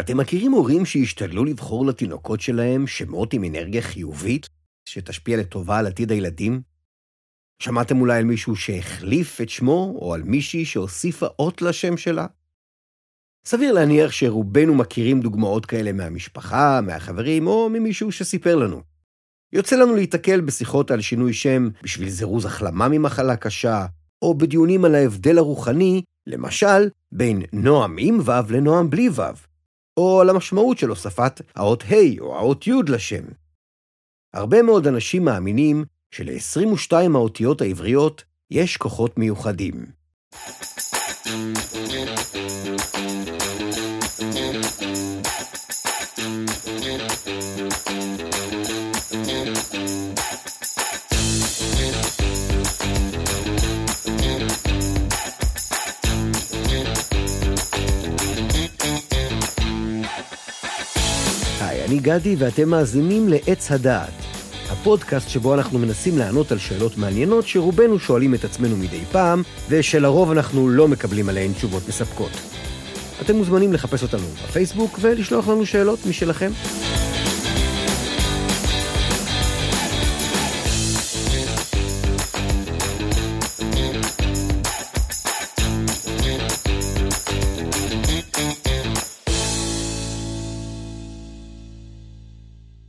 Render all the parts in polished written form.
אתם מכירים הורים שהשתדלו לבחור לתינוקות שלהם שמות עם אנרגיה חיובית שתשפיע לטובה על עתיד הילדים? שמעתם אולי על מישהו שהחליף את שמו או על מישהי שהוסיפה אות לשם שלה? סביר להניח שרובנו מכירים דוגמאות כאלה מהמשפחה, מהחברים או ממישהו שסיפר לנו. יוצא לנו להתקל בשיחות על שינוי שם בשביל זירוז החלמה ממחלה קשה, או בדיונים על ההבדל הרוחני, למשל, בין נועם עם ו' לנועם בלי ו', או על המשמעות של הוספת האות ה' או האות י' לשם. הרבה מאוד אנשים מאמינים של-22 האותיות העבריות יש כוחות מיוחדים. היי, אני גדי ואתם מאזינים לעץ הדעת. הפודקאסט שבו אנחנו מנסים לענות על שאלות מעניינות שרובנו שואלים את עצמנו מדי פעם, ושלרוב אנחנו לא מקבלים עליהן תשובות מספקות. אתם מוזמנים לחפש אותנו בפייסבוק ולשלוח לנו שאלות משלכם.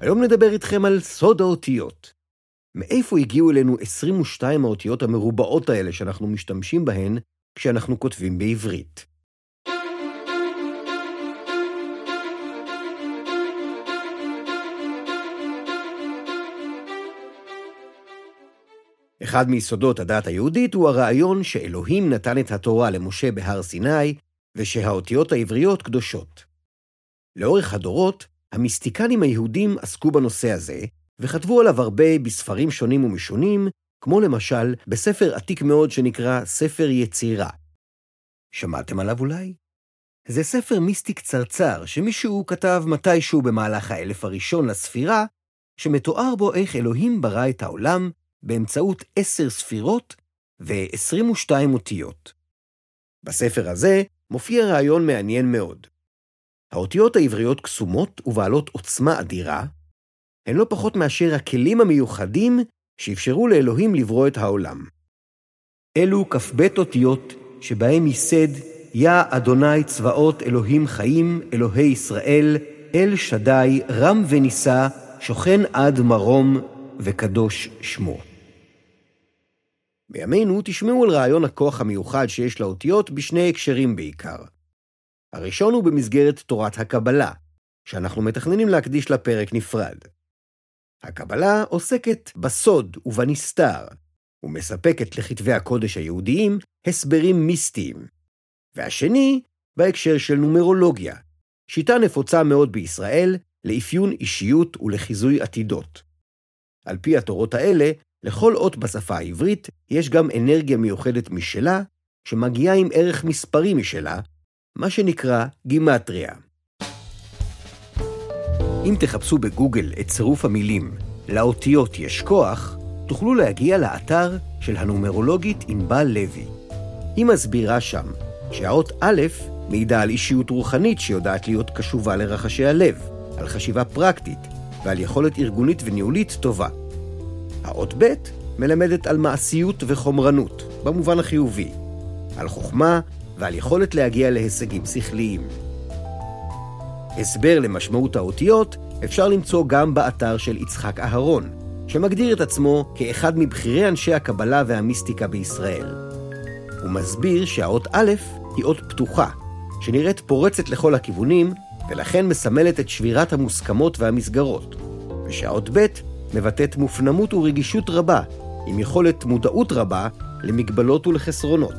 היום נדבר איתכם על סוד האותיות. מאיפה הגיעו אלינו 22 האותיות המרובעות האלה שאנחנו משתמשים בהן כשאנחנו כותבים בעברית? אחד מיסודות הדת היהודית הוא הרעיון שאלוהים נתן את התורה למשה בהר סיני ושהאותיות העבריות קדושות. לאורך הדורות, המיסטיקנים היהודים עסקו בנושא הזה, וכתבו עליו הרבה בספרים שונים ומשונים, כמו למשל בספר עתיק מאוד שנקרא ספר יצירה. שמעתם עליו אולי? זה ספר מיסטי קצרצר שמישהו כתב מתישהו במהלך האלף הראשון לספירה, שמתואר בו איך אלוהים ברא את העולם באמצעות 10 ספירות ו22 אותיות. בספר הזה מופיע רעיון מעניין מאוד. האותיות העבריות קסומות ובעלות עוצמה אדירה, הן לא פחות מאשר הכלים המיוחדים שאפשרו לאלוהים לברוא את העולם. אלו כ"ב אותיות שבהם ייסד יה אדוני צבאות אלוהים חיים, אלוהי ישראל, אל שדי, רם וניסה, שוכן עד מרום וקדוש שמו. בימינו תשמעו על רעיון הכוח המיוחד שיש לאותיות בשני הקשרים בעיקר. הראשון הוא במסגרת תורת הקבלה, שאנחנו מתכננים להקדיש לה פרק נפרד. הקבלה עוסקת בסוד ובנסתר, ומספקת לכתבי הקודש היהודיים הסברים מיסטיים. והשני, בהקשר של נומרולוגיה, שיטה נפוצה מאוד בישראל לאפיון אישיות ולחיזוי עתידות. על פי התורות האלה, לכל אות בשפה העברית יש גם אנרגיה מיוחדת משלה, שמגיעה עם ערך מספרי משלה, מה שנקרא גימטריה. אם תחפשו בגוגל את צירוף המילים "לאותיות יש כוח", תוכלו להגיע לאתר של הנומרולוגית אינבל לוי. היא מסבירה שם שהאות א' מעידה על אישיות רוחנית שיודעת להיות קשובה לרחשי הלב, על חשיבה פרקטית ועל יכולת ארגונית וניהולית טובה. האות ב' מלמדת על מעשיות וחומרנות, במובן החיובי, על חוכמה ועל יכולת להגיע להישגים שכליים. הסבר למשמעות האותיות אפשר למצוא גם באתר של יצחק אהרון, שמגדיר את עצמו כאחד מבחירי אנשי הקבלה והמיסטיקה בישראל. הוא מסביר שהאות א' היא אות פתוחה, שנראית פורצת לכל הכיוונים, ולכן מסמלת את שבירת המוסכמות והמסגרות, ושהאות ב' מבטאת מופנמות ורגישות רבה, עם יכולת מודעות רבה למגבלות ולחסרונות.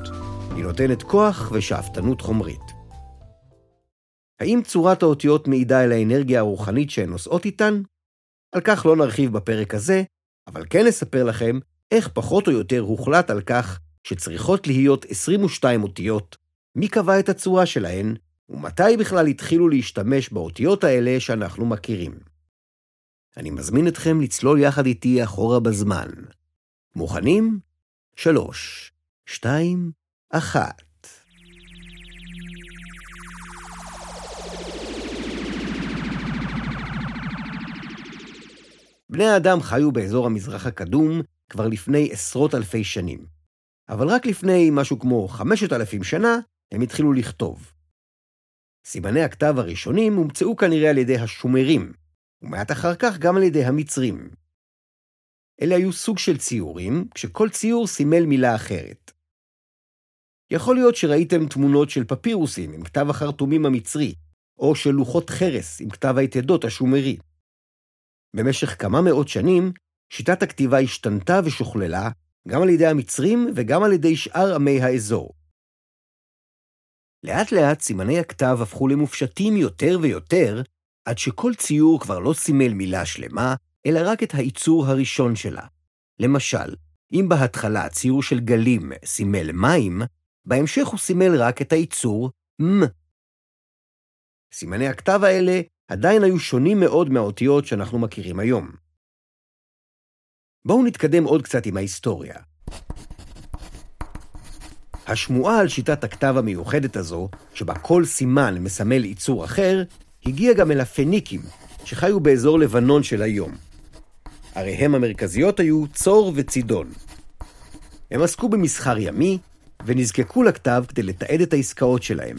היא נותנת כוח ושאפתנות חומרית. האם צורת האותיות מעידה על האנרגיה הרוחנית שהן נושאות איתן? על כך לא נרחיב בפרק הזה, אבל כן נספר לכם איך פחות או יותר הוחלט על כך שצריכות להיות 22 אותיות, מי קבע את הצורה שלהן, ומתי בכלל התחילו להשתמש באותיות האלה שאנחנו מכירים. אני מזמין אתכם לצלול יחד איתי אחורה בזמן. מוכנים? 3, 2, 1. בני האדם חיו באזור המזרח הקדום כבר לפני עשרות אלפי שנים. אבל רק לפני משהו כמו 5,000 שנה הם התחילו לכתוב. סימני הכתב הראשונים הומצאו כנראה על ידי השומרים, ומעט אחר כך גם על ידי המצרים. אלה היו סוג של ציורים, כשכל ציור סימל מילה אחרת. יכול להיות שראיתם תמונות של פפירוסים עם כתב החרטומים המצרי, או של לוחות חרס עם כתב היתדות השומרי. במשך כמה מאות שנים, שיטת הכתיבה השתנתה ושוכללה, גם על ידי המצרים וגם על ידי שאר עמי האזור. לאט לאט סימני הכתב הפכו למופשטים יותר ויותר, עד שכל ציור כבר לא סימל מילה שלמה, אלא רק את הייצור הראשון שלה. למשל, אם בהתחלה הציור של גלים סימל מים, בהמשך הוא סימל רק את הייצור מ. סימני הכתב האלה עדיין היו שונים מאוד מהאותיות שאנחנו מכירים היום. בואו נתקדם עוד קצת עם ההיסטוריה. השמועה על שיטת הכתב המיוחדת הזו, שבה כל סימן מסמל ייצור אחר, הגיעה גם אל הפניקים, שחיו באזור לבנון של היום. עריהם המרכזיות היו צור וצידון. הם עסקו במסחר ימי, ונזקקו לכתב כדי לתעד את העסקאות שלהם.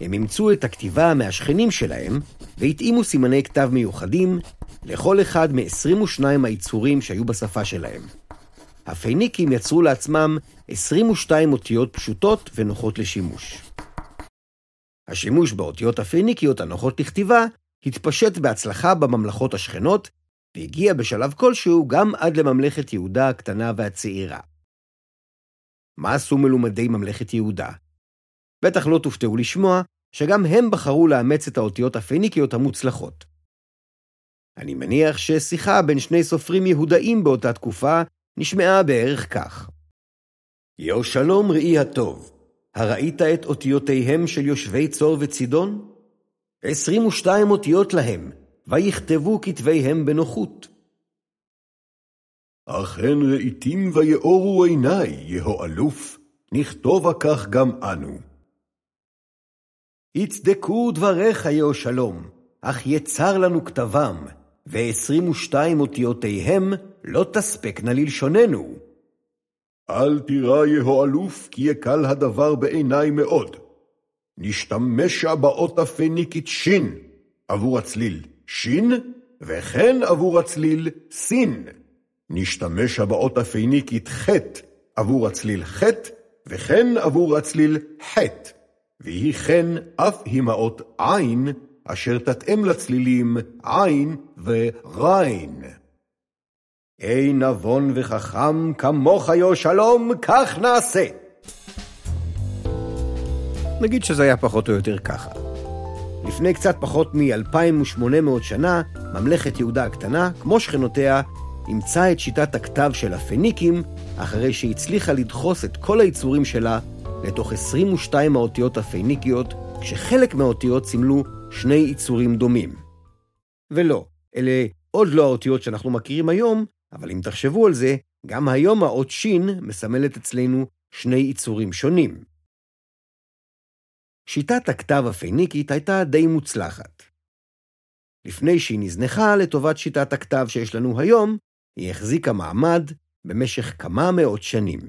הם אימצו את הכתיבה מהשכנים שלהם, והתאימו סימני כתב מיוחדים לכל אחד מ-22 היצורים שהיו בשפה שלהם. הפיניקים יצרו לעצמם 22 אותיות פשוטות ונוחות לשימוש. השימוש באותיות הפיניקיות הנוחות לכתיבה התפשט בהצלחה בממלכות השכנות, והגיע בשלב כלשהו גם עד לממלכת יהודה הקטנה והצעירה. מה עשו מלומדי ממלכת יהודה? בטח לא תופתעו לשמוע שגם הם בחרו לאמץ את האותיות הפיניקיות המוצלחות. אני מניח ששיחה בין שני סופרים יהודאים באותה תקופה נשמעה בערך כך. יו שלום ראי הטוב, הראית את אותיותיהם של יושבי צור וצידון? 22 אותיות להם, ויכתבו כתביהם בנוחות. אכן ראיתים ויאורו עיניי, יהו אלוף, נכתובה כך גם אנו. יצדקו דבריך יהו שלום, אך יצר לנו כתבם, ו22 אותיותיהם לא תספקנה ללשוננו. אל תירא יהו אלוף, כי יקל הדבר בעיניי מאוד. נשתמשה באות הפניקית שין, עבור הצליל שין, וכן עבור הצליל סין. נשתמשה באות הפניקית חט, עבור הצליל חט, וכן עבור הצליל חט. והיא כן אף היא מאות עין, אשר תתאם לצלילים עין וריין. אי נבון וחכם כמוך יהו שלום, כך נעשה. נגיד שזה היה פחות או יותר ככה. לפני קצת פחות מ-2800 שנה, ממלכת יהודה הקטנה, כמו שכנותיה, אימצה את שיטת הכתב של הפניקים, אחרי שהצליחה לדחוס את כל היצורים שלה לתוך 22 האותיות הפניקיות, כשחלק מהאותיות סימלו שני ייצורים דומים. ולא, אלה עוד לא האותיות שאנחנו מכירים היום, אבל אם תחשבו על זה, גם היום האות שין מסמלת אצלנו שני ייצורים שונים. שיטת הכתב הפניקית הייתה די מוצלחת. לפני שהיא נזנחה לטובת שיטת הכתב שיש לנו היום, היא החזיקה מעמד במשך כמה מאות שנים.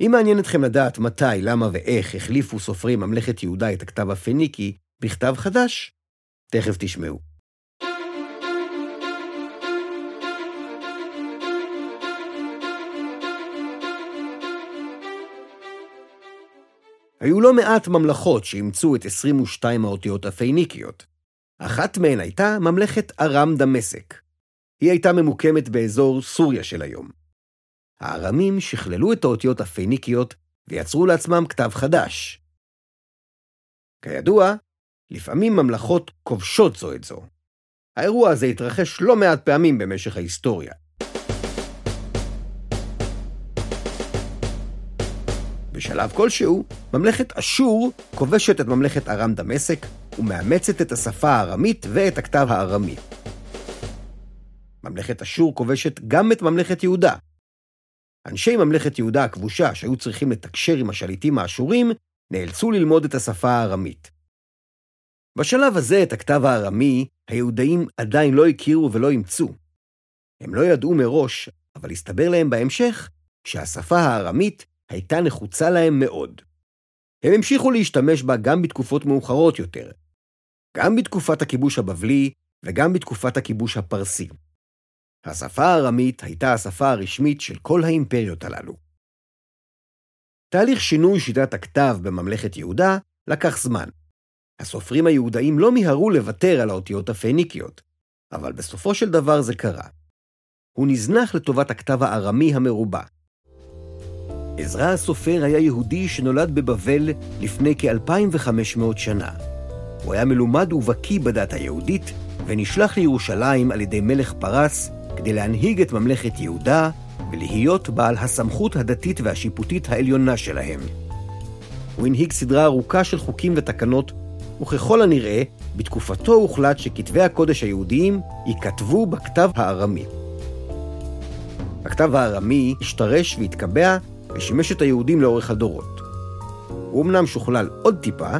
אם מעניין אתכם לדעת מתי, למה ואיך החליפו סופרים ממלכת יהודה את הכתב הפניקי בכתב חדש, תכף תשמעו. היו לא מעט ממלכות שאימצו את 22 האותיות הפניקיות. אחת מהן הייתה ממלכת ארם דמשק. היא הייתה ממוקמת באזור סוריה של היום. הארמים שכללו את האותיות הפניקיות ויצרו לעצמם כתב חדש. כידוע, לפעמים ממלכות כובשות זו את זו. האירוע הזה התרחש לא מעט פעמים במשך ההיסטוריה. בשלב כלשהו, ממלכת אשור כובשת את ממלכת ארם דמשק ומאמצת את השפה הארמית ואת הכתב הארמי. ממלכת אשור כובשת גם את ממלכת יהודה. אנשי ממלכת יהודה הכבושה שהיו צריכים לתקשר עם השליטים האשורים, נאלצו ללמוד את השפה הארמית. בשלב הזה את הכתב הארמי היהודאים עדיין לא הכירו ולא אימצו. הם לא ידעו מראש, אבל הסתבר להם בהמשך שהשפה הארמית הייתה נחוצה להם מאוד. הם המשיכו להשתמש בה גם בתקופות מאוחרות יותר, גם בתקופת הכיבוש הבבלי וגם בתקופת הכיבוש הפרסי. השפה הארמית הייתה השפה הרשמית של כל האימפריות הללו. תהליך שינוי שיטת הכתב בממלכת יהודה לקח זמן. הסופרים היהודאים לא מיהרו לוותר על האותיות הפניקיות, אבל בסופו של דבר זה קרה. הוא נזנח לטובת הכתב הארמי המרובה. עזרא הסופר היה יהודי שנולד בבבל לפני כ-2500 שנה. הוא היה מלומד ובקי בדת היהודית ונשלח לירושלים על ידי מלך פרס כדי להנהיג את ממלכת יהודה ולהיות בעל הסמכות הדתית והשיפוטית העליונה שלהם. הוא הנהיג סדרה ארוכה של חוקים ותקנות, וככל הנראה, בתקופתו הוחלט שכתבי הקודש היהודיים ייכתבו בכתב הארמי. הכתב הארמי השתרש והתקבע ושימש את היהודים לאורך הדורות. הוא אמנם שוכלל עוד טיפה,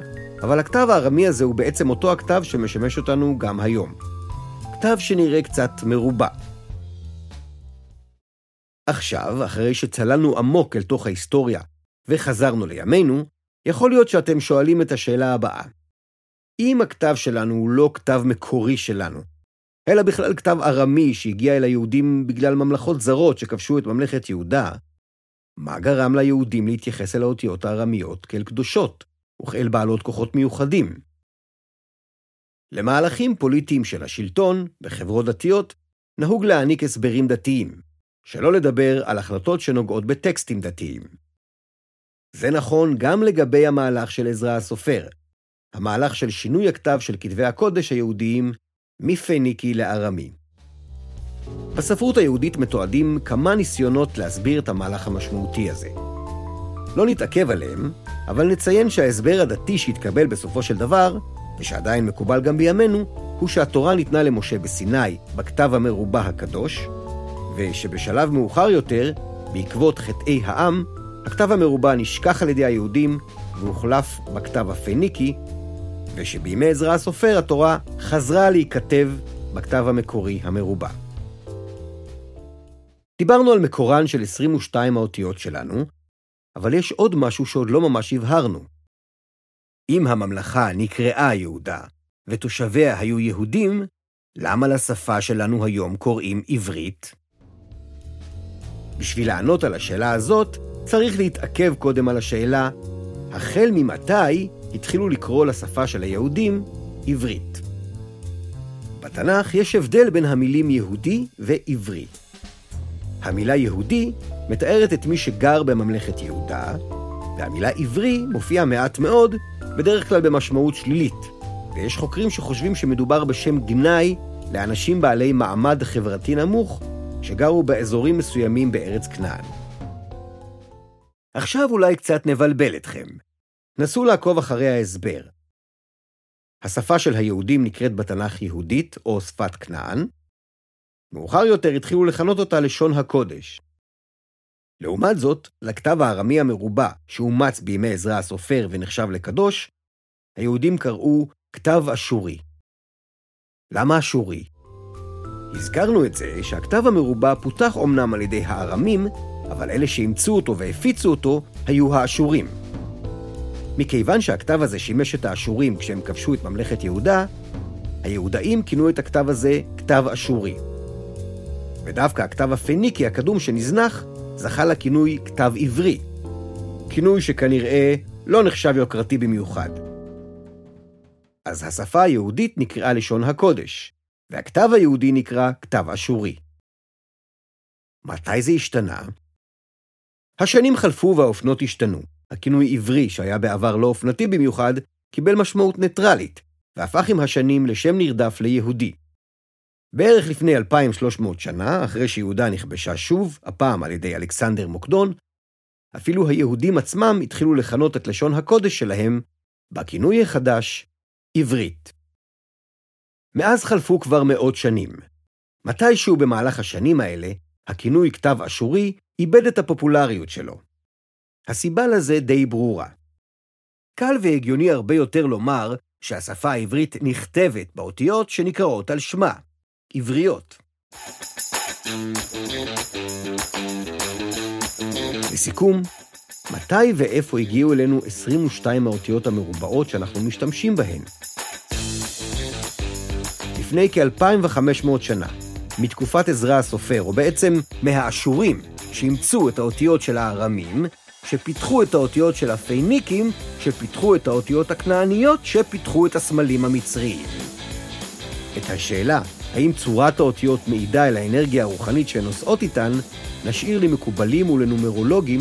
אבל הכתב הארמי הזה הוא בעצם אותו הכתב שמשמש אותנו גם היום. כתב שנראה קצת מרובע. עכשיו, אחרי שצללנו עמוק אל תוך ההיסטוריה וחזרנו לימינו, יכול להיות שאתם שואלים את השאלה הבאה. אם הכתב שלנו הוא לא כתב מקורי שלנו, אלא בכלל כתב ארמי שהגיע אל היהודים בגלל ממלכות זרות שכבשו את ממלכת יהודה, מה גרם ליהודים להתייחס אל האותיות הארמיות כאל קדושות וכאל בעלות כוחות מיוחדים? למהלכים פוליטיים של השלטון בחברות דתיות נהוג להעניק הסברים דתיים, שלא לדבר על החלטות שנוגעות בטקסטים דתיים. זה נכון גם לגבי המהלך של עזרא הסופר, המהלך של שינוי הכתב של כתבי הקודש היהודיים מפניקי לארמי. בספרות היהודית מתועדים כמה ניסיונות להסביר את המהלך המשמעותי הזה. לא נתעכב עליהם, אבל נציין שההסבר הדתי שהתקבל בסופו של דבר, ושעדיין מקובל גם בימינו, הוא שהתורה ניתנה למשה בסיני בכתב המרובע הקדוש, ושבשלב מאוחר יותר, בעקבות חטאי העם, הכתב המרובע נשכח על ידי היהודים והוחלף בכתב הפניקי, ושבימי עזרא הסופר התורה חזרה להיכתב בכתב המקורי המרובע. דיברנו על מקורן של 22 האותיות שלנו, אבל יש עוד משהו שעוד לא ממש הבהרנו. אם הממלכה נקראה יהודה ותושביה היו יהודים, למה לשפה שלנו היום קוראים עברית? בשביל לענות על השאלה הזאת, צריך להתעכב קודם על השאלה, החל ממתי התחילו לקרוא לשפה של היהודים עברית? בתנ"ך יש הבדל בין המילים יהודי ועברי. המילה יהודי מתארת את מי שגר בממלכת יהודה, והמילה עברי מופיעה מעט מאוד, בדרך כלל במשמעות שלילית, ויש חוקרים שחושבים שמדובר בשם גנאי לאנשים בעלי מעמד חברתי נמוך, שגרו באזורים מסוימים בארץ כנען. עכשיו אולי קצת נבלבל אתכם. נסו לעקוב אחרי ההסבר. השפה של היהודים נקראת בתנ"ך יהודית או שפת כנען. מאוחר יותר התחילו לכנות אותה לשון הקודש. לעומת זאת, לכתב הארמי המרובע שאומץ בימי עזרא הסופר ונחשב לקדוש, היהודים קראו כתב אשורי. למה אשורי? הזכרנו את זה שהכתב המרובע פותח אומנם על ידי הארמים, אבל אלה שאימצו אותו והפיצו אותו היו האשורים. מכיוון שהכתב הזה שימש את האשורים כשהם כבשו את ממלכת יהודה, היהודאים כינו את הכתב הזה כתב אשורי. ודווקא הכתב הפניקי הקדום שנזנח זכה לכינוי כתב עברי, כינוי שכנראה לא נחשב יוקרתי במיוחד. אז השפה היהודית נקראה לשון הקודש, והכתב היהודי נקרא כתב אשורי. מתי זה השתנה? השנים חלפו והאופנות השתנו. הכינוי עברי, שהיה בעבר לא אופנתי במיוחד, קיבל משמעות ניטרלית, והפך עם השנים לשם נרדף ליהודי. בערך לפני 2300 שנה, אחרי שיהודה נכבשה שוב, הפעם על ידי אלכסנדר מוקדון, אפילו היהודים עצמם התחילו לכנות את לשון הקודש שלהם, בכינוי החדש, עברית. מאז חלפו כבר מאות שנים. מתישהו במהלך השנים האלה, הכינוי כתב אשורי איבד את הפופולריות שלו. הסיבה לזה די ברורה. קל והגיוני הרבה יותר לומר שהשפה העברית נכתבת באותיות שנקראות על שמה, עבריות. לסיכום, מתי ואיפה הגיעו אלינו 22 האותיות המרובעות שאנחנו משתמשים בהן? לפני כ-2500 שנה, מתקופת עזרא הסופר, או בעצם מהאשורים שימצאו את האותיות של הארמים, שפיתחו את האותיות של הפיניקים, שפיתחו את האותיות הכנעניות, שפיתחו את הסמלים המצריים. את השאלה, האם צורת האותיות מעידה אל האנרגיה הרוחנית שנושאות איתן, נשאיר למקובלים ולנומרולוגים,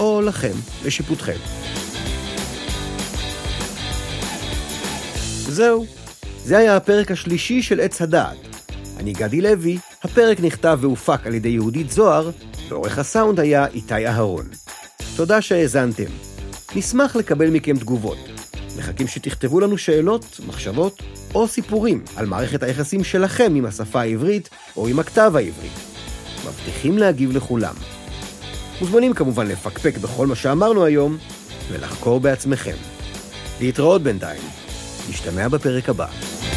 או לכם, לשיפוטכם. זהו, זה היה הפרק השלישי של עץ הדעת. אני גדי לוי, הפרק נכתב והופק על ידי יהודית זוהר, ועורך הסאונד היה איתי אהרון. תודה שהאזנתם. נשמח לקבל מכם תגובות. מחכים שתכתבו לנו שאלות, מחשבות או סיפורים על מערכת היחסים שלכם עם השפה העברית או עם הכתב העברי. מבטיחים להגיב לכולם. מוזמנים כמובן לפקפק בכל מה שאמרנו היום ולחקור בעצמכם. להתראות בינתיים. נשתמע בפרק הבא.